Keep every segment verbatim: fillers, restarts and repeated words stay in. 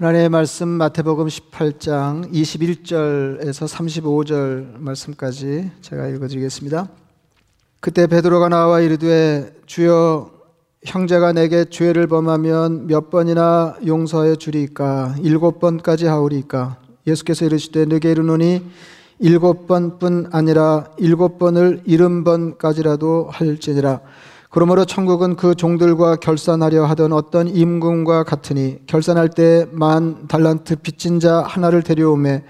하나님의 말씀 마태복음 십팔 장 이십일 절에서 삼십오 절 말씀까지 제가 읽어드리겠습니다. 그때 베드로가 나와 이르되 주여 형제가 내게 죄를 범하면 몇 번이나 용서해 주리이까? 일곱 번까지 하오리이까? 예수께서 이르시되 네게 이르노니 일곱 번뿐 아니라 일곱 번을 일흔 번까지라도 할지니라. 그러므로 천국은 그 종들과 결산하려 하던 어떤 임금과 같으니 결산할 때 만 달란트 빚진 자 하나를 데려오매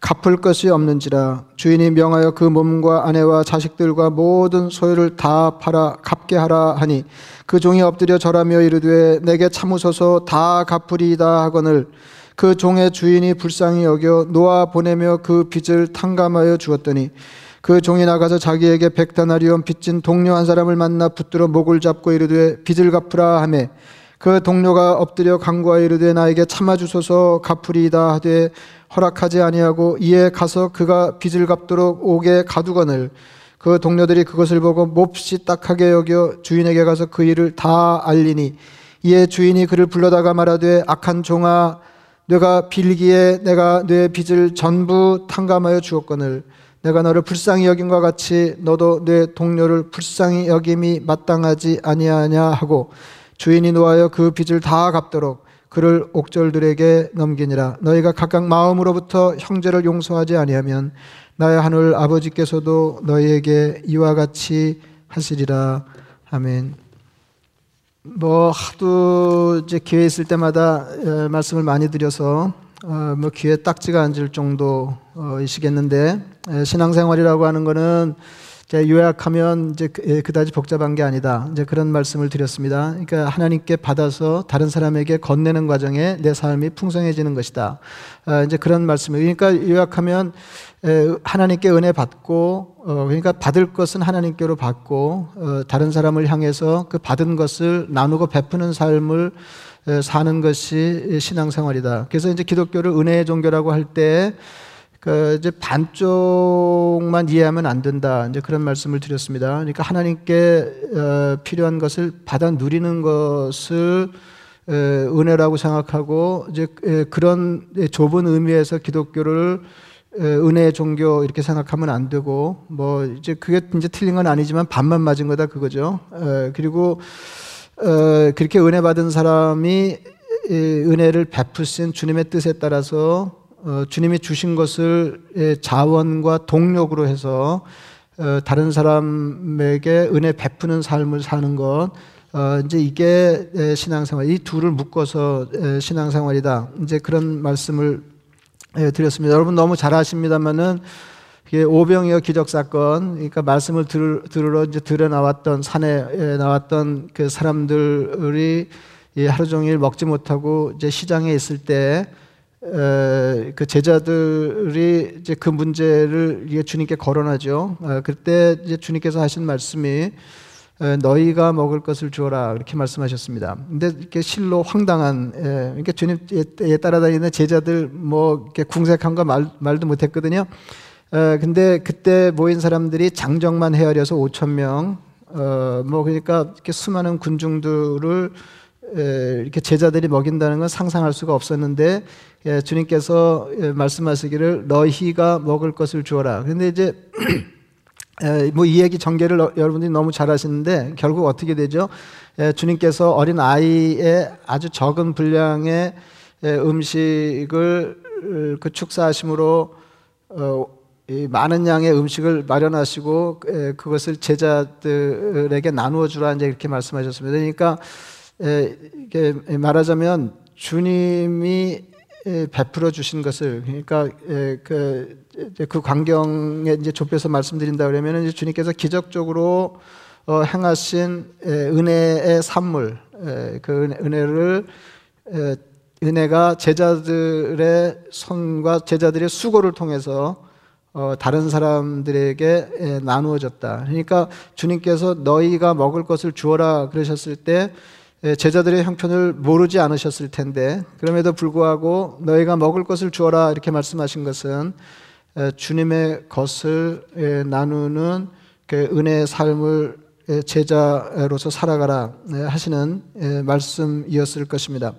갚을 것이 없는지라 주인이 명하여 그 몸과 아내와 자식들과 모든 소유를 다 팔아 갚게 하라 하니 그 종이 엎드려 절하며 이르되 내게 참으소서 다 갚으리이다 하거늘 그 종의 주인이 불쌍히 여겨 놓아 보내며 그 빚을 탕감하여 주었더니 그 종이 나가서 자기에게 백 데나리온 빚진 동료 한 사람을 만나 붙들어 목을 잡고 이르되 빚을 갚으라 하매 그 동료가 엎드려 간구하여 이르되 나에게 참아주소서 갚으리이다 하되 허락하지 아니하고 이에 가서 그가 빚을 갚도록 옥에 가두거늘 그 동료들이 그것을 보고 몹시 딱하게 여겨 주인에게 가서 그 일을 다 알리니 이에 주인이 그를 불러다가 말하되 악한 종아 내가 빌기에 내가 내 빚을 전부 탕감하여 주었거늘 내가 너를 불쌍히 여김과 같이 너도 내 동료를 불쌍히 여김이 마땅하지 아니하냐 하고 주인이 노하여 그 빚을 다 갚도록 그를 옥졸들에게 넘기니라. 너희가 각각 마음으로부터 형제를 용서하지 아니하면 나의 하늘 아버지께서도 너희에게 이와 같이 하시리라. 아멘. 뭐 하도 이제 기회 있을 때마다 말씀을 많이 드려서 어, 뭐 귀에 딱지가 앉을 정도이시겠는데 에, 신앙생활이라고 하는 거는 이제 요약하면 이제 그, 에, 그다지 복잡한 게 아니다. 이제 그런 말씀을 드렸습니다. 그러니까 하나님께 받아서 다른 사람에게 건네는 과정에 내 삶이 풍성해지는 것이다. 아, 이제 그런 말씀을 그러니까 요약하면 에, 하나님께 은혜 받고 어, 그러니까 받을 것은 하나님께로 받고 어, 다른 사람을 향해서 그 받은 것을 나누고 베푸는 삶을 사는 것이 신앙생활이다. 그래서 이제 기독교를 은혜의 종교라고 할 때 그 이제 반쪽만 이해하면 안 된다. 이제 그런 말씀을 드렸습니다. 그러니까 하나님께 필요한 것을 받아 누리는 것을 은혜라고 생각하고 이제 그런 좁은 의미에서 기독교를 은혜의 종교 이렇게 생각하면 안 되고 뭐 이제 그게 이제 틀린 건 아니지만 반만 맞은 거다 그거죠. 그리고 어, 그렇게 은혜 받은 사람이 이, 은혜를 베푸신 주님의 뜻에 따라서 어, 주님이 주신 것을 예, 자원과 동력으로 해서 어, 다른 사람에게 은혜 베푸는 삶을 사는 것 어, 이제 이게 예, 신앙생활 이 둘을 묶어서 예, 신앙생활이다. 이제 그런 말씀을 예, 드렸습니다. 여러분 너무 잘 아십니다만은. 오병이어 기적 사건, 그러니까 말씀을 들, 들으러 이제 들어 나왔던 산에 나왔던 그 사람들이 하루 종일 먹지 못하고 이제 시장에 있을 때 그 제자들이 이제 그 문제를 이제 주님께 거론하죠. 그때 이제 주님께서 하신 말씀이 너희가 먹을 것을 주어라 이렇게 말씀하셨습니다. 근데 이렇게 실로 황당한, 그러니까 주님에 따라다니는 제자들 뭐 이렇게 궁색한 거 말, 말도 못했거든요. 에, 근데 그때 모인 사람들이 장정만 헤아려서 오천 명, 어, 뭐, 그러니까 이렇게 수많은 군중들을 에, 이렇게 제자들이 먹인다는 건 상상할 수가 없었는데, 예, 주님께서 예, 말씀하시기를 너희가 먹을 것을 주어라. 근데 이제, 뭐 이 얘기 전개를 어, 여러분들이 너무 잘 아시는데, 결국 어떻게 되죠? 예, 주님께서 어린 아이의 아주 적은 분량의 예, 음식을 그 축사하심으로 어, 이 많은 양의 음식을 마련하시고 에, 그것을 제자들에게 나누어 주라 이제 이렇게 말씀하셨습니다. 그러니까 에, 이게 말하자면 주님이 에, 베풀어 주신 것을 그러니까 에, 그, 그 광경에 이제 좁혀서 말씀드린다 그러면 이제 주님께서 기적적으로 어, 행하신 에, 은혜의 산물 에, 그 은, 은혜를 에, 은혜가 제자들의 손과 제자들의 수고를 통해서 어, 다른 사람들에게 예, 나누어졌다. 그러니까 주님께서 너희가 먹을 것을 주어라 그러셨을 때 예, 제자들의 형편을 모르지 않으셨을 텐데 그럼에도 불구하고 너희가 먹을 것을 주어라 이렇게 말씀하신 것은 예, 주님의 것을 예, 나누는 그 은혜의 삶을 예, 제자로서 살아가라 예, 하시는 예, 말씀이었을 것입니다.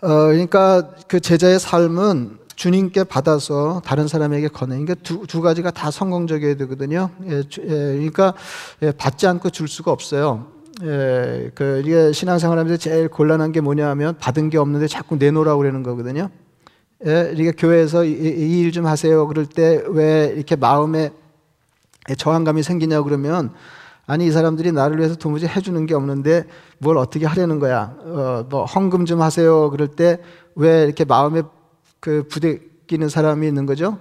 그러니까 그 제자의 삶은 주님께 받아서 다른 사람에게 건네는 게 두, 두 가지가 다 성공적이어야 되거든요. 예, 주, 예, 그러니까 예, 받지 않고 줄 수가 없어요. 예, 그 이게 신앙생활하면서 제일 곤란한 게 뭐냐면 받은 게 없는데 자꾸 내놓으라고 그러는 거거든요. 예, 이게 교회에서 이 일 좀 하세요 그럴 때 왜 이렇게 마음에 저항감이 생기냐 그러면, 아니 이 사람들이 나를 위해서 도무지 해주는 게 없는데 뭘 어떻게 하려는 거야. 어, 뭐 헌금 좀 하세요 그럴 때 왜 이렇게 마음에 그 부대끼는 사람이 있는 거죠.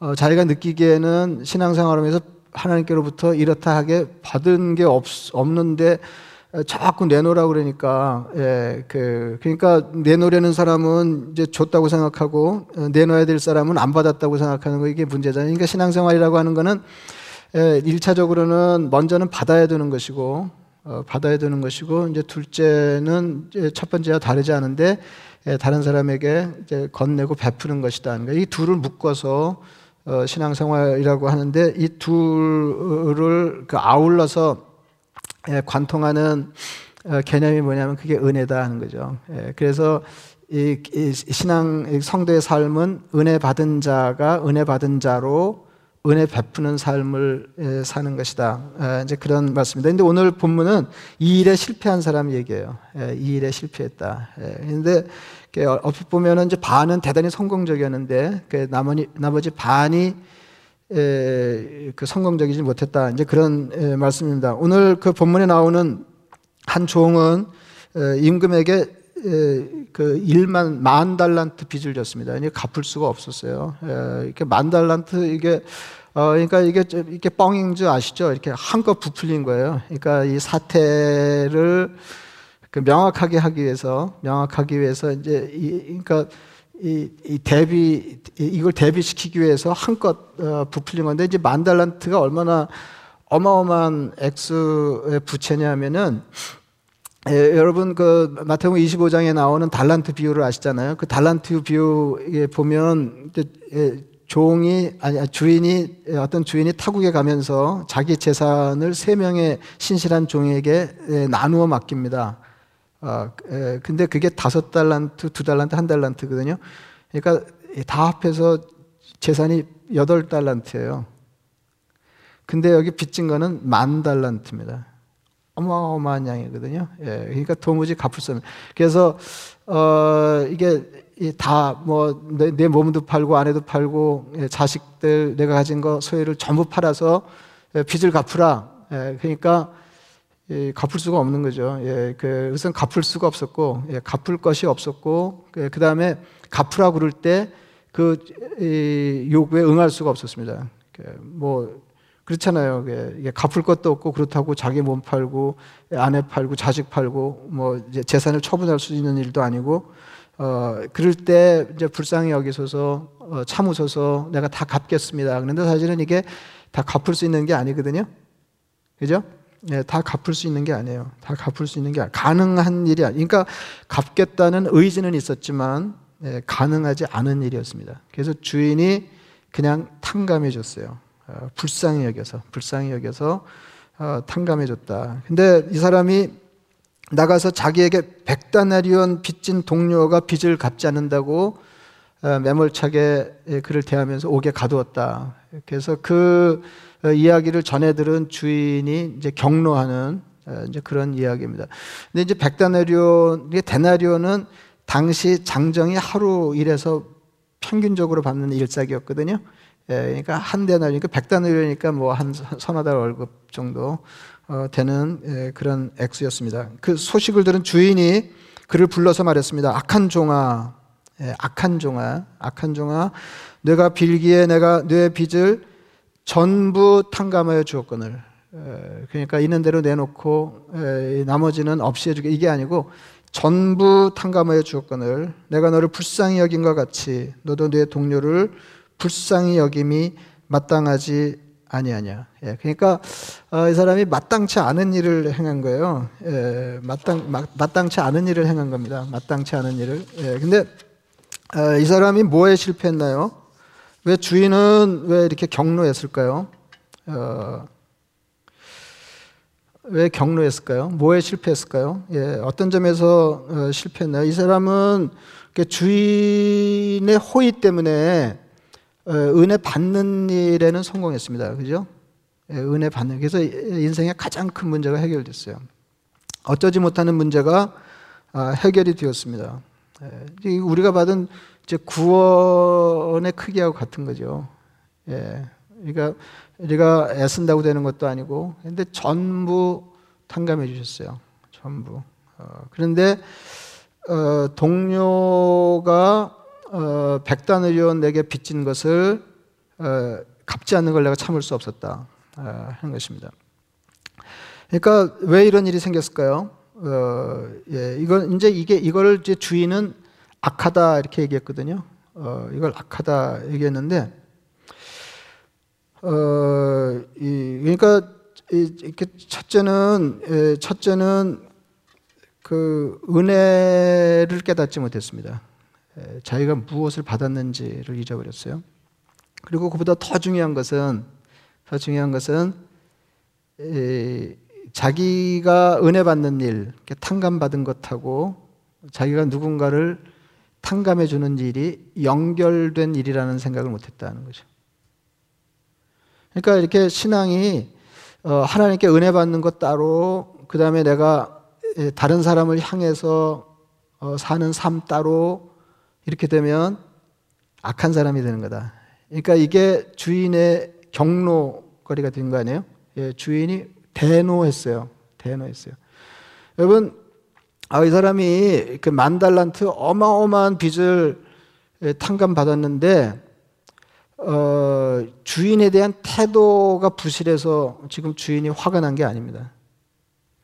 어, 자기가 느끼기에는 신앙생활하면서 하나님께로부터 이렇다 하게 받은 게 없, 없는데 자꾸 내놓으라고 그러니까, 예, 그, 그러니까 내놓으려는 사람은 이제 줬다고 생각하고, 내놓아야 될 사람은 안 받았다고 생각하는 거, 이게 문제잖아요. 그러니까 신앙생활이라고 하는 거는, 예, 일차적으로는 먼저는 받아야 되는 것이고, 어, 받아야 되는 것이고, 이제 둘째는 이제 첫 번째와 다르지 않은데, 예, 다른 사람에게 이제 건네고 베푸는 것이다. 그러니까 이 둘을 묶어서, 어, 신앙생활이라고 하는데, 이 둘을 그 아울러서 예, 관통하는 어, 개념이 뭐냐면 그게 은혜다 하는 거죠. 예, 그래서 이, 이 신앙, 이 성도의 삶은 은혜 받은 자가 은혜 받은 자로 은혜 베푸는 삶을 예, 사는 것이다. 예, 이제 그런 말씀입니다. 근데 오늘 본문은 이 일에 실패한 사람 얘기예요. 예, 이 일에 실패했다. 예, 근데 얼핏 보면은 이제 반은 대단히 성공적이었는데 그 나머지, 나머지 반이 에, 그 성공적이지 못했다. 이제 그런 에, 말씀입니다. 오늘 그 본문에 나오는 한 종은 에, 임금에게 에, 그 일만 만 달란트 빚을 졌습니다. 이제 갚을 수가 없었어요. 에, 이렇게 만 달란트 이게 어, 그러니까 이게 이렇게 뻥잉즈 아시죠? 이렇게 한껏 부풀린 거예요. 그러니까 이 사태를 그 명확하게 하기 위해서 명확하기 위해서 이제 이, 그러니까. 이, 이 대비, 이걸 대비시키기 위해서 한껏 어, 부풀린 건데, 이제 만 달란트가 얼마나 어마어마한 액수의 부채냐면은, 예, 여러분 그 마태복음 이십오 장에 나오는 달란트 비유를 아시잖아요. 그 달란트 비유에 보면 예, 종이, 아니, 주인이, 어떤 주인이 타국에 가면서 자기 재산을 세 명의 신실한 종에게 예, 나누어 맡깁니다. 아, 예, 근데 그게 다섯 달란트, 두 달란트, 한 달란트거든요. 그러니까 다 합해서 재산이 여덟 달란트예요. 근데 여기 빚진 거는 만 달란트입니다. 어마어마한 양이거든요. 예, 그러니까 도무지 갚을 수 없는. 그래서 어, 이게 다 뭐 내, 내 몸도 팔고 아내도 팔고 예, 자식들 내가 가진 거 소유를 전부 팔아서 예, 빚을 갚으라. 예, 그러니까. 예, 갚을 수가 없는 거죠. 예, 그, 우선 갚을 수가 없었고, 예, 갚을 것이 없었고, 예, 그 다음에 갚으라고 그럴 때 그, 이, 요구에 응할 수가 없었습니다. 예, 뭐, 그렇잖아요. 예, 갚을 것도 없고, 그렇다고 자기 몸 팔고, 아내 팔고, 자식 팔고, 뭐, 이제 재산을 처분할 수 있는 일도 아니고, 어, 그럴 때 이제 불쌍히 여기소서, 어, 참으소서, 내가 다 갚겠습니다. 그런데 사실은 이게 다 갚을 수 있는 게 아니거든요. 그죠? 예, 다 갚을 수 있는 게 아니에요. 다 갚을 수 있는 게 아니에요. 가능한 일이 아니에요. 그러니까 갚겠다는 의지는 있었지만 예, 가능하지 않은 일이었습니다. 그래서 주인이 그냥 탕감해 줬어요. 어, 불쌍히 여겨서, 불쌍히 여겨서 어, 탕감해 줬다. 근데 이 사람이 나가서 자기에게 백 데나리온 빚진 동료가 빚을 갚지 않는다고 어, 매몰차게 예, 그를 대하면서 옥에 가두었다. 그래서 그 이야기를 전해 들은 주인이 이제 경로하는 이제 그런 이야기입니다. 근데 이제 백 데나리온, 이게 데나리온은 당시 장정이 하루 일해서 평균적으로 받는 일삭이었거든요. 예, 그러니까 한 데나리온이니까 백 데나리온이니까 뭐 한 서너 달 월급 정도 어, 되는 예, 그런 액수였습니다. 그 소식을 들은 주인이 그를 불러서 말했습니다. 악한 종아, 예, 악한 종아, 악한 종아, 내가 빌기에 내가 뇌 빚을 전부 탕감하여 주었거늘. 그러니까 있는 대로 내놓고 나머지는 없이 해주게, 이게 아니고 전부 탕감하여 주었거늘 내가 너를 불쌍히 여긴 것 같이 너도 내 동료를 불쌍히 여김이 마땅하지 아니하냐. 그러니까 이 사람이 마땅치 않은 일을 행한 거예요. 마땅 마땅치 않은 일을 행한 겁니다. 마땅치 않은 일을. 근데 이 사람이 뭐에 실패했나요? 왜 주인은 왜 이렇게 경로했을까요? 어, 왜 경로했을까요? 뭐에 실패했을까요? 예, 어떤 점에서 어, 실패했나요? 이 사람은 주인의 호의 때문에 어, 은혜 받는 일에는 성공했습니다. 그죠? 예, 은혜 받는. 그래서 인생의 가장 큰 문제가 해결됐어요. 어쩌지 못하는 문제가 아, 해결이 되었습니다. 예, 우리가 받은 이제 구원의 크기하고 같은 거죠. 예, 그러니까 우리가 애쓴다고 되는 것도 아니고, 근데 전부 탕감해 주셨어요. 전부. 어, 그런데 어, 동료가 어, 백단 의료원 내게 빚진 것을 어, 갚지 않는 걸 내가 참을 수 없었다 어, 하는 것입니다. 그러니까 왜 이런 일이 생겼을까요? 어, 예, 이건 이제 이게 이거를 이제 주인은 악하다 이렇게 얘기했거든요. 어, 이걸 악하다 얘기했는데. 어, 이, 그러니까, 이, 이렇게 첫째는, 첫째는 그 은혜를 깨닫지 못했습니다. 자기가 무엇을 받았는지를 잊어버렸어요. 그리고 그보다 더 중요한 것은, 더 중요한 것은, 이, 자기가 은혜 받는 일, 탕감 받은 것하고 자기가 누군가를 탕감해 주는 일이 연결된 일이라는 생각을 못했다는 거죠. 그러니까 이렇게 신앙이 하나님께 은혜 받는 것 따로, 그 다음에 내가 다른 사람을 향해서 사는 삶 따로, 이렇게 되면 악한 사람이 되는 거다. 그러니까 이게 주인의 경로거리가 된 거 아니에요? 예, 주인이 대노했어요. 대노했어요. 여러분, 아, 이 사람이 그 만 달란트 어마어마한 빚을 탕감 받았는데, 어, 주인에 대한 태도가 부실해서 지금 주인이 화가 난 게 아닙니다.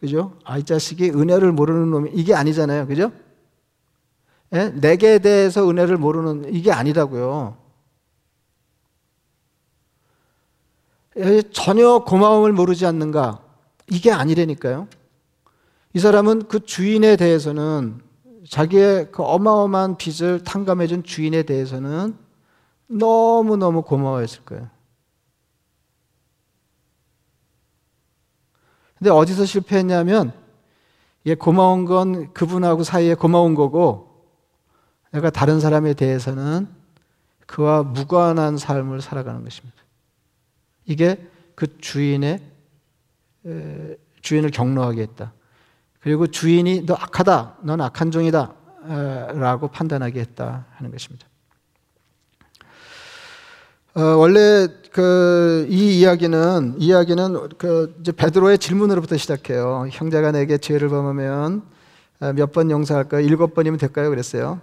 그죠? 아, 이 자식이 은혜를 모르는 놈이, 이게 아니잖아요. 그죠? 예? 내게 대해서 은혜를 모르는, 이게 아니라고요. 예, 전혀 고마움을 모르지 않는가? 이게 아니라니까요. 이 사람은 그 주인에 대해서는, 자기의 그 어마어마한 빚을 탕감해준 주인에 대해서는 너무너무 고마워했을 거예요. 근데 어디서 실패했냐면, 예, 고마운 건 그분하고 사이에 고마운 거고, 내가 다른 사람에 대해서는 그와 무관한 삶을 살아가는 것입니다. 이게 그 주인의, 에, 주인을 경로하게 했다. 그리고 주인이 너 악하다, 넌 악한 종이다, 에, 라고 판단하게 했다 하는 것입니다. 어, 원래 그 이 이야기는 이야기는 그 이제 베드로의 질문으로부터 시작해요. 형제가 내게 죄를 범하면 몇 번 용서할까요? 일곱 번이면 될까요? 그랬어요.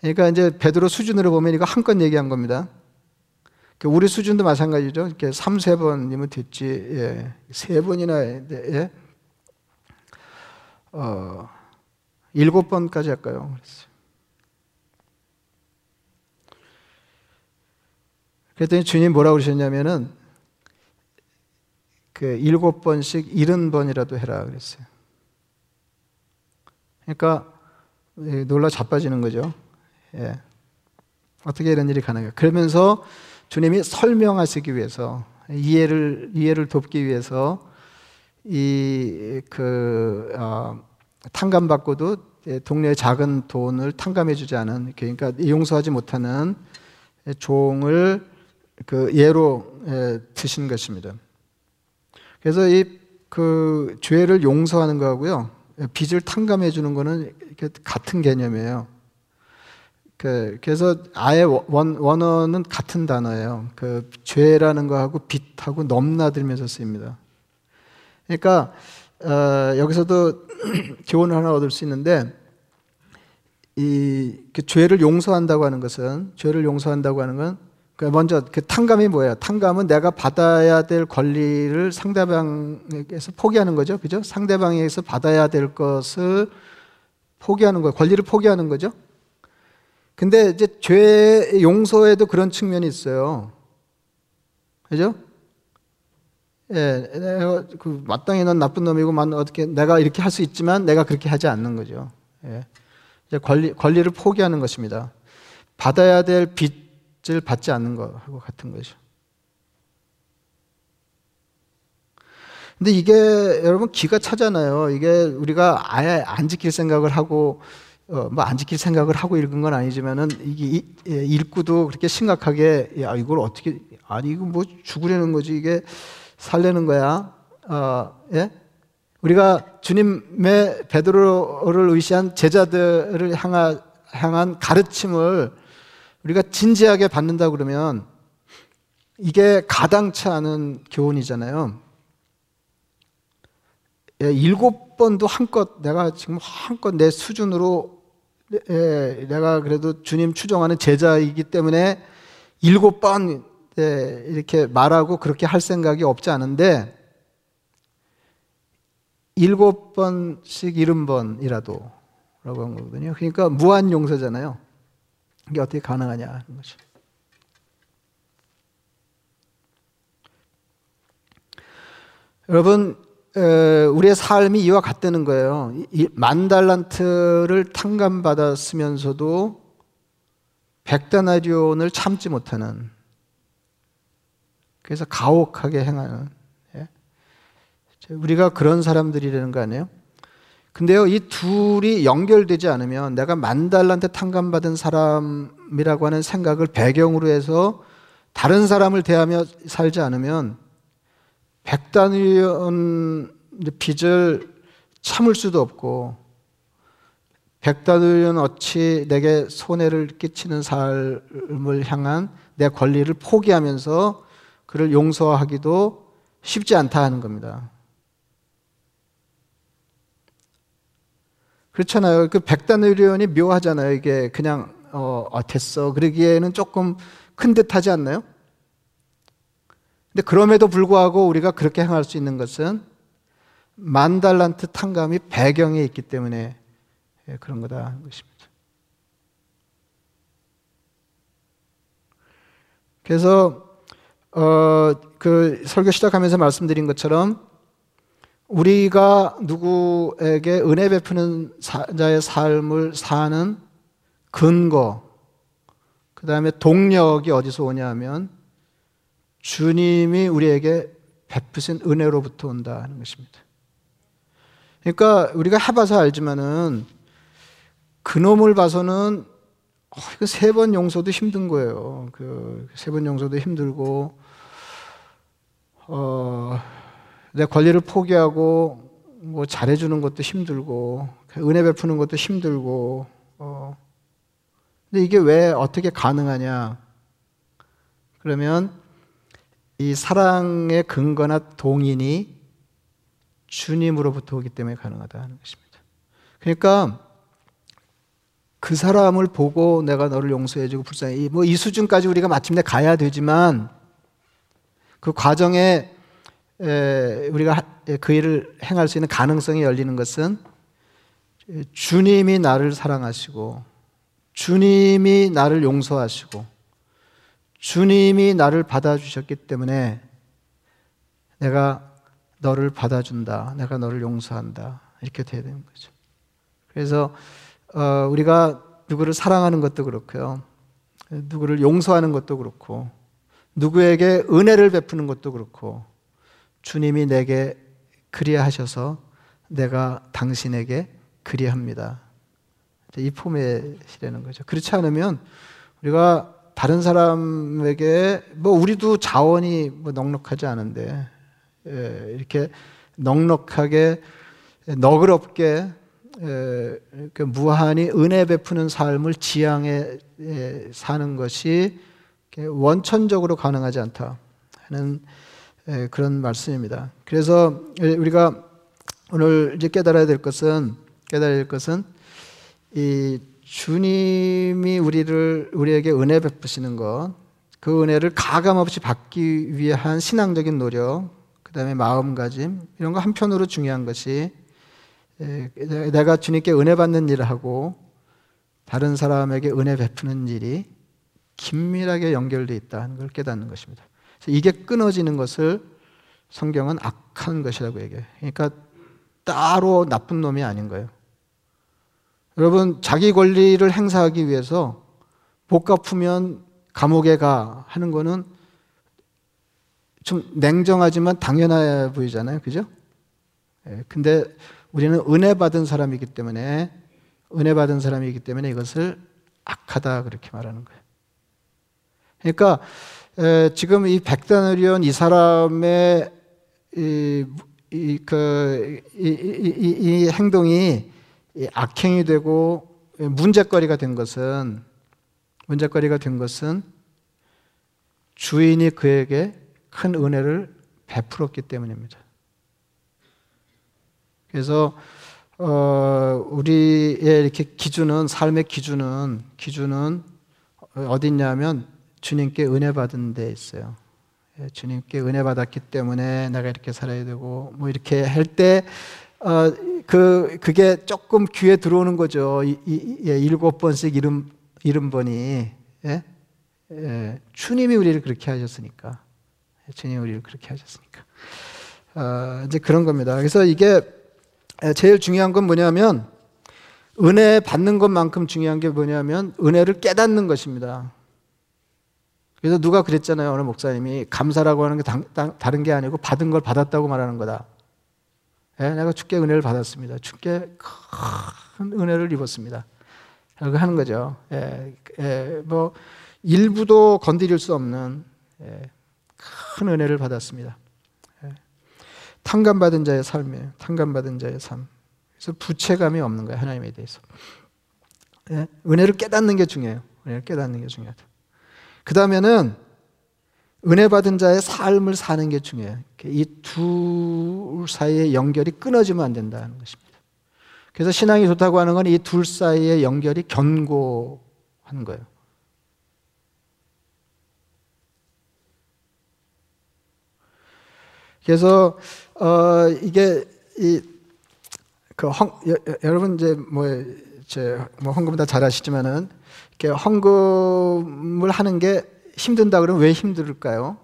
그러니까 이제 베드로 수준으로 보면 이거 한 건 얘기한 겁니다. 우리 수준도 마찬가지죠. 이렇게 삼세 번이면 됐지, 예, 세 번이나, 예, 어, 일곱 번까지 할까요? 그랬어요. 그랬더니 주님이 뭐라고 그러셨냐면은, 그 일곱 번씩 일흔 번이라도 해라 그랬어요. 그러니까 놀라 자빠지는 거죠. 예. 어떻게 이런 일이 가능해요? 그러면서 주님이 설명하시기 위해서, 이해를, 이해를 돕기 위해서, 이, 그, 어, 탕감받고도 동료의 작은 돈을 탕감해주지 않은, 그러니까 용서하지 못하는 종을 그 예로 예, 드신 것입니다. 그래서 이 그 죄를 용서하는 거하고요, 빚을 탕감해 주는 거는 이렇게 같은 개념이에요. 그, 그래서 아예 원, 원어는 같은 단어예요. 그 죄라는 거하고 빚하고 넘나들면서 쓰입니다. 그러니까 어, 여기서도 교훈을 하나 얻을 수 있는데, 이 그 죄를 용서한다고 하는 것은, 죄를 용서한다고 하는 건, 먼저 그 탕감이 뭐예요? 탕감은 내가 받아야 될 권리를 상대방에게서 포기하는 거죠. 그죠? 상대방에게서 받아야 될 것을 포기하는 거예요. 권리를 포기하는 거죠. 근데 이제 죄 용서에도 그런 측면이 있어요. 그죠? 예, 내가 그 마땅히 넌 나쁜 놈이고, 만 어떻게 내가 이렇게 할 수 있지만 내가 그렇게 하지 않는 거죠. 예. 이제 권리, 권리를 포기하는 것입니다. 받아야 될 빚 을 받지 않는 것하고 같은 거죠. 근데 이게 여러분 기가 차잖아요. 이게 우리가 아예 안 지킬 생각을 하고 어, 뭐 안 지킬 생각을 하고 읽은 건 아니지만은 이게 읽고도 그렇게 심각하게 야 이걸 어떻게 아니 이거 뭐 죽으려는 거지 이게 살려는 거야. 어, 예? 우리가 주님의 베드로를 의시한 제자들을 향하, 향한 가르침을 우리가 진지하게 받는다 그러면 이게 가당치 않은 교훈이잖아요. 예, 일곱 번도 한껏 내가 지금 한껏 내 수준으로 예, 내가 그래도 주님 추종하는 제자이기 때문에 일곱 번 예, 이렇게 말하고 그렇게 할 생각이 없지 않은데 일곱 번씩 일흔 번이라도 라고 한 거거든요. 그러니까 무한 용서잖아요. 이게 어떻게 가능하냐 하는 거죠. 여러분 우리의 삶이 이와 같다는 거예요. 만 달란트를 탕감받아 쓰면서도 백 데나리온을 참지 못하는, 그래서 가혹하게 행하는 우리가 그런 사람들이라는 거 아니에요? 근데요, 이 둘이 연결되지 않으면 내가 만 달란트 탕감받은 사람이라고 하는 생각을 배경으로 해서 다른 사람을 대하며 살지 않으면 백 데나리온 빚을 참을 수도 없고 백 데나리온 어치 내게 손해를 끼치는 삶을 향한 내 권리를 포기하면서 그를 용서하기도 쉽지 않다 하는 겁니다. 그렇잖아요. 그 백 데나리온이 묘하잖아요. 이게 그냥 어, 어 됐어 그러기에는 조금 큰 듯하지 않나요? 근데 그럼에도 불구하고 우리가 그렇게 행할 수 있는 것은 만 달란트 탕감이 배경에 있기 때문에 그런 거다 하는 것입니다. 그래서 어, 그 설교 시작하면서 말씀드린 것처럼 우리가 누구에게 은혜 베푸는 자의 삶을 사는 근거, 그 다음에 동력이 어디서 오냐 하면 주님이 우리에게 베푸신 은혜로부터 온다 하는 것입니다. 그러니까 우리가 해봐서 알지만은 그놈을 봐서는 어, 이거 세 번 용서도 힘든 거예요. 그 세 번 용서도 힘들고 어, 내 권리를 포기하고 뭐 잘해주는 것도 힘들고 은혜 베푸는 것도 힘들고 어, 근데 이게 왜 어떻게 가능하냐 그러면 이 사랑의 근거나 동인이 주님으로부터 오기 때문에 가능하다 하는 것입니다. 그러니까 그 사람을 보고 내가 너를 용서해주고 불쌍해 뭐 이 수준까지 우리가 마침내 가야 되지만 그 과정에 에, 우리가 그 일을 행할 수 있는 가능성이 열리는 것은 주님이 나를 사랑하시고 주님이 나를 용서하시고 주님이 나를 받아주셨기 때문에 내가 너를 받아준다, 내가 너를 용서한다 이렇게 돼야 되는 거죠. 그래서 어, 우리가 누구를 사랑하는 것도 그렇고요, 누구를 용서하는 것도 그렇고 누구에게 은혜를 베푸는 것도 그렇고 주님이 내게 그리하셔서 내가 당신에게 그리합니다. 이 포맷이라는 거죠. 그렇지 않으면 우리가 다른 사람에게 뭐 우리도 자원이 뭐 넉넉하지 않은데 예, 이렇게 넉넉하게 너그럽게 예, 이렇게 무한히 은혜 베푸는 삶을 지향해 예, 사는 것이 원천적으로 가능하지 않다 하는 예, 그런 말씀입니다. 그래서 우리가 오늘 이제 깨달아야 될 것은 깨달아야 될 것은 이 주님이 우리를 우리에게 은혜 베푸시는 것, 그 은혜를 가감없이 받기 위한 신앙적인 노력, 그 다음에 마음가짐 이런 거 한편으로 중요한 것이 에, 내가 주님께 은혜 받는 일을 하고 다른 사람에게 은혜 베푸는 일이 긴밀하게 연결되어 있다는 걸 깨닫는 것입니다. 이게 끊어지는 것을 성경은 악한 것이라고 얘기해요. 그러니까 따로 나쁜 놈이 아닌 거예요. 여러분 자기 권리를 행사하기 위해서 복 갚으면 감옥에 가 하는 거는 좀 냉정하지만 당연해 보이잖아요. 그죠? 예, 근데 우리는 은혜 받은 사람이기 때문에 은혜 받은 사람이기 때문에 이것을 악하다 그렇게 말하는 거예요. 그러니까 에, 지금 이 백다나리온 이 사람의 이, 이, 그, 이, 이, 이, 이 행동이 이 악행이 되고 문제거리가 된 것은 문제거리가 된 것은 주인이 그에게 큰 은혜를 베풀었기 때문입니다. 그래서 어, 우리의 이렇게 기준은 삶의 기준은 기준은 어디냐면 주님께 은혜 받은 데 있어요. 예, 주님께 은혜 받았기 때문에 내가 이렇게 살아야 되고 뭐 이렇게 할 때 어, 그 그게 조금 귀에 들어오는 거죠. 이, 이, 예, 일곱 번씩 이름 이름 번이 예? 예, 주님이 우리를 그렇게 하셨으니까 예, 주님이 우리를 그렇게 하셨으니까 어, 이제 그런 겁니다. 그래서 이게 제일 중요한 건 뭐냐면 은혜 받는 것만큼 중요한 게 뭐냐면 은혜를 깨닫는 것입니다. 그래서 누가 그랬잖아요. 어느 목사님이 감사라고 하는 게 당, 당, 다른 게 아니고 받은 걸 받았다고 말하는 거다. 예, 내가 주께 은혜를 받았습니다. 주께 큰 은혜를 입었습니다. 라고 하는 거죠. 예, 예, 뭐 일부도 건드릴 수 없는 예, 큰 은혜를 받았습니다. 예, 탕감받은 자의 삶이에요. 탕감받은 자의 삶. 그래서 부채감이 없는 거예요. 하나님에 대해서. 예, 은혜를 깨닫는 게 중요해요. 은혜를 깨닫는 게 중요하다. 그 다음에는 은혜 받은 자의 삶을 사는 게 중요해요. 이 둘 사이의 연결이 끊어지면 안 된다는 것입니다. 그래서 신앙이 좋다고 하는 건 이 둘 사이의 연결이 견고한 거예요. 그래서 어, 이게 이, 그 헌, 여, 여러분 이제 뭐, 제, 뭐 헌금 다 잘 아시지만은 이렇게 헌금을 하는 게 힘든다 그러면 왜 힘들까요?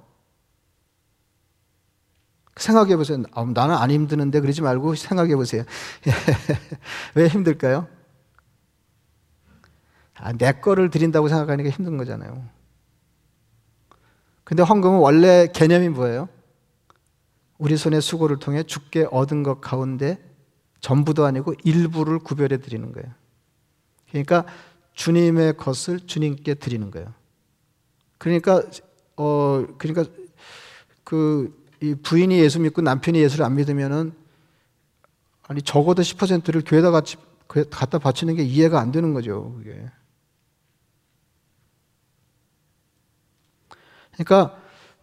생각해 보세요. 아, 나는 안 힘드는데 그러지 말고 생각해 보세요. 왜 힘들까요? 아, 내 거를 드린다고 생각하니까 힘든 거잖아요. 근데 헌금은 원래 개념이 뭐예요? 우리 손의 수고를 통해 주께 얻은 것 가운데 전부도 아니고 일부를 구별해 드리는 거예요. 그러니까 주님의 것을 주님께 드리는 거예요. 그러니까 어 그러니까 그 이 부인이 예수 믿고 남편이 예수를 안 믿으면은 아니 적어도 십 퍼센트를 교회에다 같이 갖다 바치는 게 이해가 안 되는 거죠. 그게. 그러니까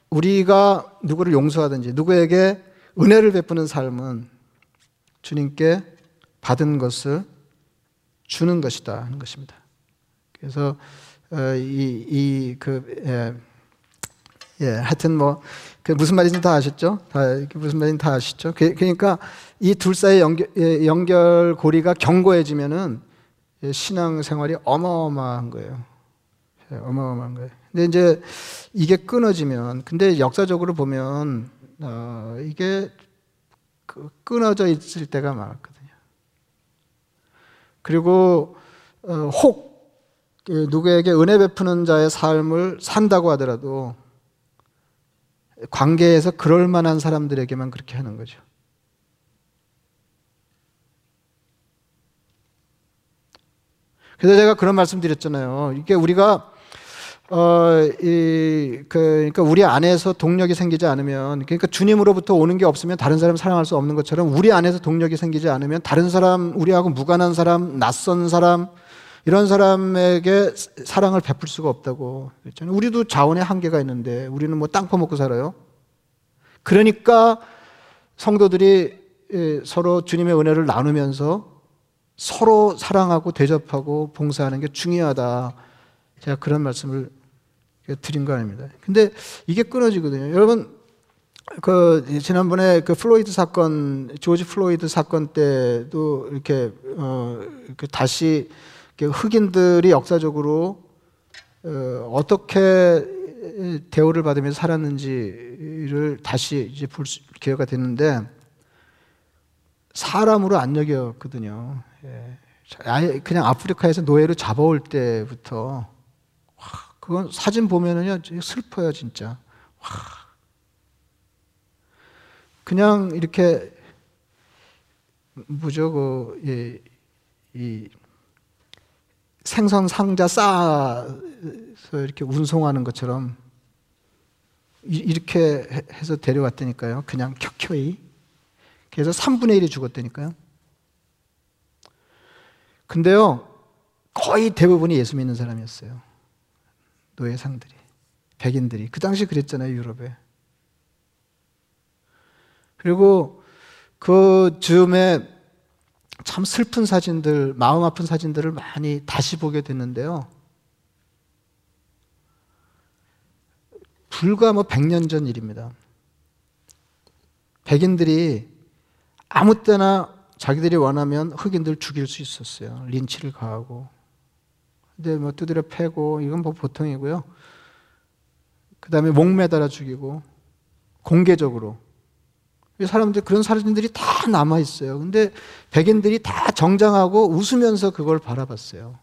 우리가 누구를 용서하든지 누구에게 은혜를 베푸는 삶은 주님께 받은 것을 주는 것이다 하는 것입니다. 그래서 어, 이, 이, 그, 예, 예, 하여튼 뭐 그 무슨 말인지 다 아셨죠? 다 무슨 말인지 다 아시죠? 그, 그러니까 이 둘 사이의 연결, 예, 연결 고리가 견고해지면은 예, 신앙 생활이 어마어마한 거예요. 예, 어마어마한 거예요. 근데 이제 이게 끊어지면, 근데 역사적으로 보면 어, 이게 그 끊어져 있을 때가 많았거든요. 그리고 어, 혹 누구에게 은혜 베푸는 자의 삶을 산다고 하더라도 관계에서 그럴 만한 사람들에게만 그렇게 하는 거죠. 그래서 제가 그런 말씀 드렸잖아요. 이게 우리가 어, 이, 그, 그러니까 우리 안에서 동력이 생기지 않으면 그러니까 주님으로부터 오는 게 없으면 다른 사람 사랑할 수 없는 것처럼 우리 안에서 동력이 생기지 않으면 다른 사람, 우리하고 무관한 사람, 낯선 사람 이런 사람에게 사랑을 베풀 수가 없다고 그랬잖아요. 우리도 자원의 한계가 있는데 우리는 뭐 땅 퍼먹고 살아요. 그러니까 성도들이 서로 주님의 은혜를 나누면서 서로 사랑하고 대접하고 봉사하는 게 중요하다. 제가 그런 말씀을 드린 거 아닙니다. 근데 이게 끊어지거든요. 여러분 그 지난번에 그 플로이드 사건, 조지 플로이드 사건 때도 이렇게 어 이렇게 다시 흑인들이 역사적으로 어떻게 대우를 받으면서 살았는지를 다시 이제 볼 기회가 됐는데 사람으로 안 여겼거든요. 아예 그냥 아프리카에서 노예로 잡아올 때부터 와, 그건 사진 보면은요 슬퍼요 진짜. 와, 그냥 이렇게 뭐죠? 그, 예, 이 생선 상자 싸서 이렇게 운송하는 것처럼 이렇게 해서 데려왔다니까요. 그냥 켜켜이. 그래서 삼분의 일이 죽었다니까요. 근데요, 거의 대부분이 예수 믿는 사람이었어요. 노예상들이, 백인들이. 그 당시 그랬잖아요, 유럽에. 그리고 그 즈음에 참 슬픈 사진들, 마음 아픈 사진들을 많이 다시 보게 됐는데요. 불과 뭐 백 년 전 일입니다. 백인들이 아무 때나 자기들이 원하면 흑인들 죽일 수 있었어요. 린치를 가하고. 근데 뭐 두드려 패고, 이건 뭐 보통이고요. 그 다음에 목 매달아 죽이고, 공개적으로. 이 사람들, 그런 사진들이 다 남아있어요. 근데 백인들이 다 정장하고 웃으면서 그걸 바라봤어요.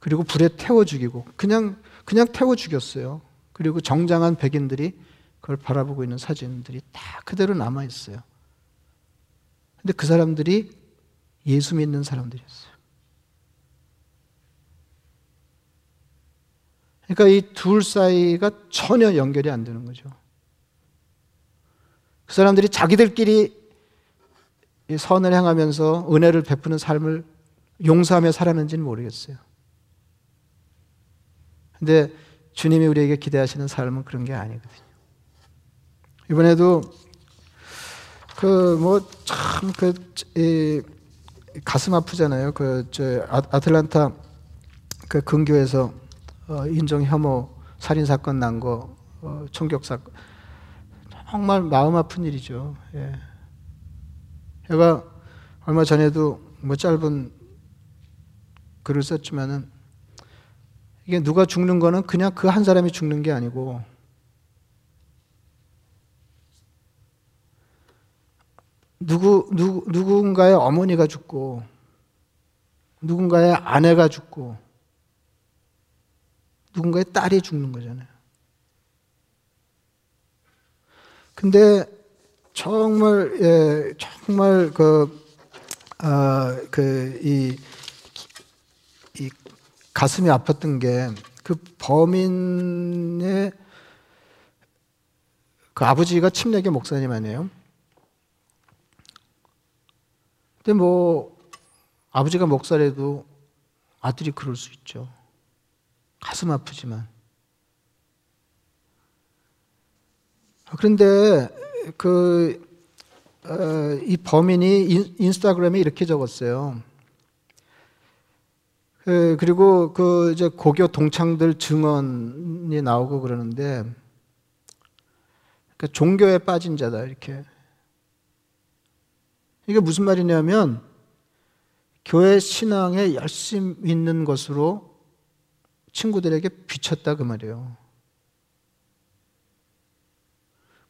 그리고 불에 태워 죽이고, 그냥, 그냥 태워 죽였어요. 그리고 정장한 백인들이 그걸 바라보고 있는 사진들이 다 그대로 남아있어요. 근데 그 사람들이 예수 믿는 사람들이었어요. 그러니까 이 둘 사이가 전혀 연결이 안 되는 거죠. 그 사람들이 자기들끼리 선을 행하면서 은혜를 베푸는 삶을 용서하며 살았는지는 모르겠어요. 근데 주님이 우리에게 기대하시는 삶은 그런 게 아니거든요. 이번에도 그 뭐 참 그 이 가슴 아프잖아요. 그 저 아틀란타 그 근교에서 어 인종 혐오 살인 사건 난 거, 어 총격 사건, 정말 마음 아픈 일이죠. 예. 제가 얼마 전에도 뭐 짧은 글을 썼지만은, 이게 누가 죽는 거는 그냥 그 한 사람이 죽는 게 아니고 누구, 누구, 누군가의 어머니가 죽고, 누군가의 아내가 죽고, 누군가의 딸이 죽는 거잖아요. 근데 정말, 예, 정말 그, 아, 그, 이, 이 가슴이 아팠던 게, 그 범인의 그 아버지가 침례교 목사님 아니에요? 근데 뭐 아버지가 목사래도 아들이 그럴 수 있죠. 가슴 아프지만. 그런데 그, 어, 이 범인이 인, 인스타그램에 이렇게 적었어요. 그, 그리고 그 이제 고교 동창들 증언이 나오고 그러는데, 그러니까 종교에 빠진 자다, 이렇게. 이게 무슨 말이냐면, 교회 신앙에 열심 있는 것으로 친구들에게 비쳤다, 그 말이에요.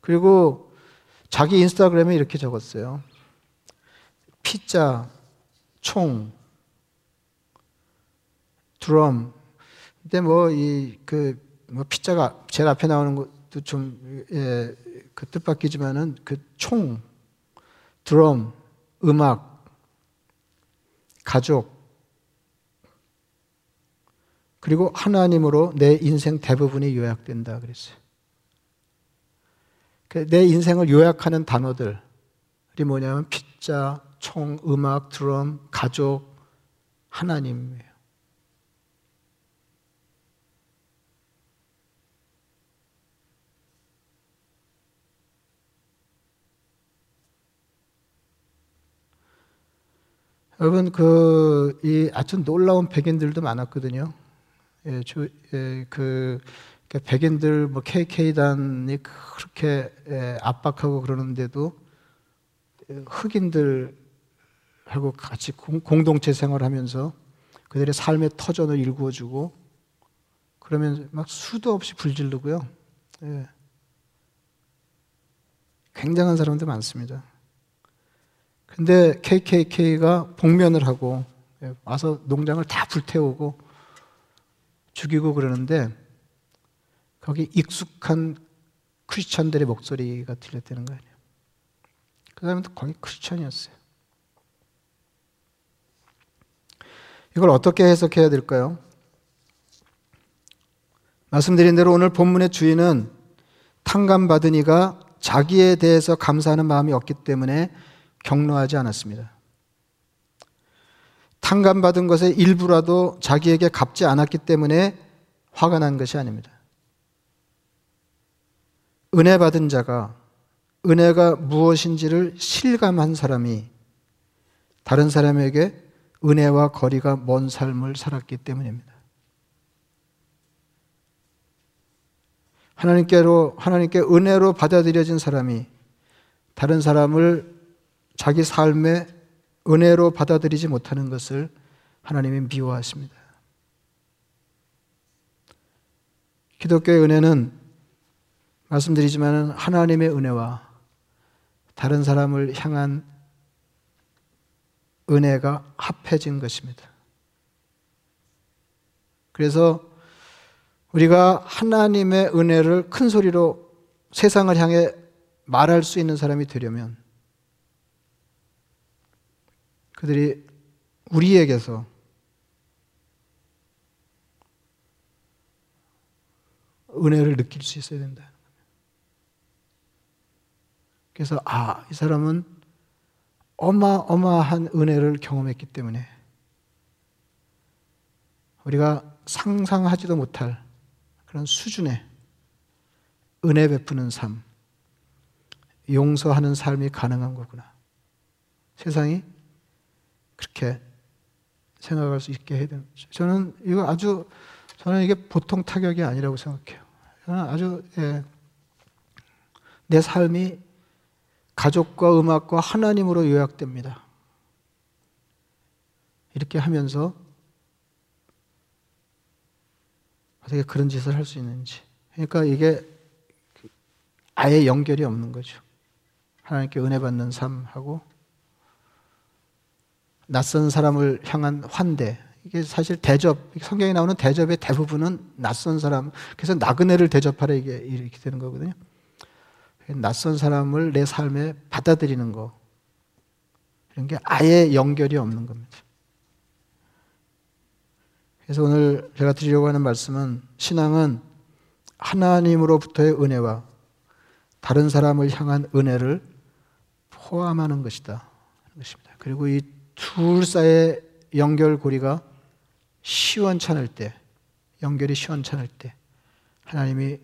그리고 자기 인스타그램에 이렇게 적었어요. 피자, 총, 드럼. 근데 뭐, 이, 그, 뭐, 피자가 제일 앞에 나오는 것도 좀, 예, 그 뜻밖이지만은, 그 총, 드럼, 음악, 가족, 그리고 하나님으로 내 인생 대부분이 요약된다 그랬어요. 내 인생을 요약하는 단어들이 뭐냐면 피자, 총, 음악, 드럼, 가족, 하나님이에요. 여러분, 그, 이 아주 놀라운 백인들도 많았거든요. 예, 저, 예, 그, 그, 백인들, 뭐, 케이케이단이 그렇게, 예, 압박하고 그러는데도, 예, 흑인들하고 같이 공, 공동체 생활하면서 그들의 삶의 터전을 일구어주고, 그러면 막 수도 없이 불지르고요. 예. 굉장한 사람들 많습니다. 근데 케이케이케이가 복면을 하고 와서 농장을 다 불태우고 죽이고 그러는데, 거기 익숙한 크리스천들의 목소리가 들렸다는 거 아니에요. 그 사람은 거의 크리스천이었어요. 이걸 어떻게 해석해야 될까요? 말씀드린 대로 오늘 본문의 주인은 탕감받은 이가 자기에 대해서 감사하는 마음이 없기 때문에 격노하지 않았습니다. 탕감받은 것의 일부라도 자기에게 갚지 않았기 때문에 화가 난 것이 아닙니다. 은혜 받은 자가 은혜가 무엇인지를 실감한 사람이 다른 사람에게 은혜와 거리가 먼 삶을 살았기 때문입니다. 하나님께로, 하나님께 은혜로 받아들여진 사람이 다른 사람을 자기 삶의 은혜로 받아들이지 못하는 것을 하나님이 미워하십니다. 기독교의 은혜는 말씀드리지만 하나님의 은혜와 다른 사람을 향한 은혜가 합해진 것입니다. 그래서 우리가 하나님의 은혜를 큰 소리로 세상을 향해 말할 수 있는 사람이 되려면 그들이 우리에게서 은혜를 느낄 수 있어야 된다. 그래서 아, 이 사람은 어마어마한 은혜를 경험했기 때문에 우리가 상상하지도 못할 그런 수준의 은혜 베푸는 삶, 용서하는 삶이 가능한 거구나. 세상이 그렇게 생각할 수 있게 해야 되는 거죠. 저는 이거 아주, 저는 이게 보통 타격이 아니라고 생각해요. 저는 아주, 예, 내 삶이 가족과 음악과 하나님으로 요약됩니다. 이렇게 하면서 어떻게 그런 짓을 할 수 있는지. 그러니까 이게 아예 연결이 없는 거죠. 하나님께 은혜 받는 삶하고 낯선 사람을 향한 환대. 이게 사실 대접, 성경에 나오는 대접의 대부분은 낯선 사람, 그래서 나그네를 대접하라 이게 이렇게 되는 거거든요. 낯선 사람을 내 삶에 받아들이는 거, 이런 게 아예 연결이 없는 겁니다. 그래서 오늘 제가 드리려고 하는 말씀은, 신앙은 하나님으로부터의 은혜와 다른 사람을 향한 은혜를 포함하는 것이다, 것입니다. 그리고 이 둘 사이의 연결고리가 시원찮을 때, 연결이 시원찮을 때 하나님이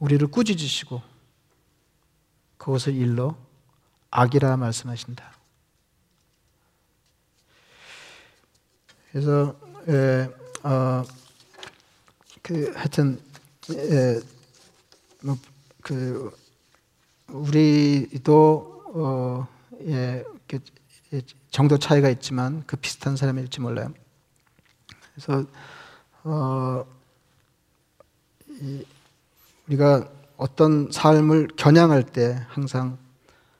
우리를 꾸짖으시고 그것을 일러 악이라 말씀하신다. 그래서 에, 어, 그, 하여튼 에, 뭐, 그, 우리도 어, 예, 그, 정도 차이가 있지만 그 비슷한 사람일지 몰라요. 그래서 어, 이, 우리가 어떤 삶을 겨냥할 때 항상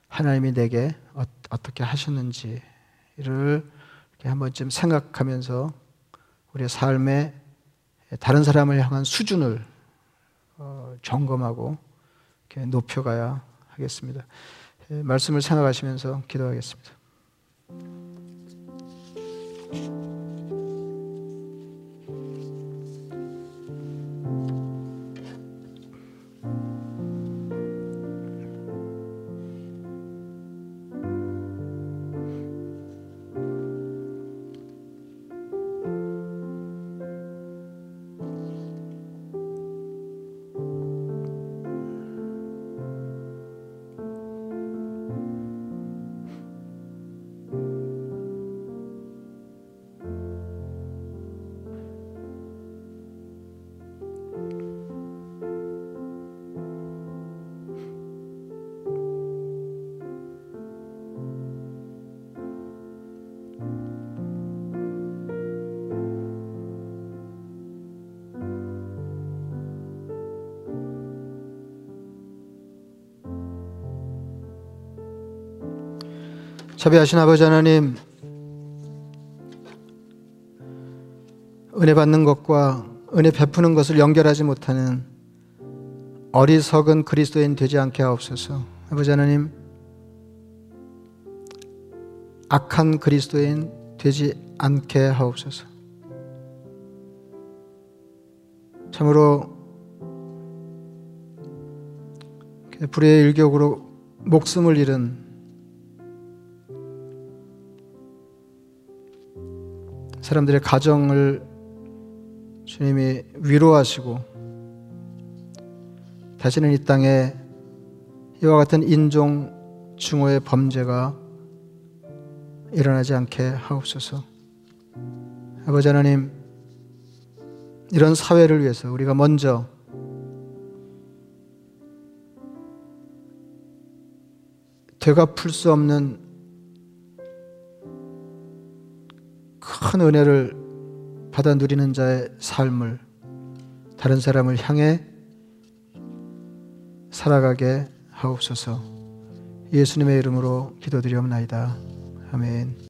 하나님이 내게 어, 어떻게 하셨는지를 이렇게 한 번쯤 생각하면서 우리의 삶에 다른 사람을 향한 수준을 어, 점검하고 이렇게 높여가야 하겠습니다. 예, 말씀을 생각하시면서 기도하겠습니다. 자비하신 아버지 하나님, 은혜 받는 것과 은혜 베푸는 것을 연결하지 못하는 어리석은 그리스도인 되지 않게 하옵소서. 아버지 하나님, 악한 그리스도인 되지 않게 하옵소서. 참으로 불의의 일격으로 목숨을 잃은 사람들의 가정을 주님이 위로하시고 다시는 이 땅에 이와 같은 인종 증오의 범죄가 일어나지 않게 하옵소서. 아버지 하나님, 이런 사회를 위해서 우리가 먼저 되갚을 수 없는 큰 은혜를 받아 누리는 자의 삶을 다른 사람을 향해 살아가게 하옵소서. 예수님의 이름으로 기도드리옵나이다. 아멘.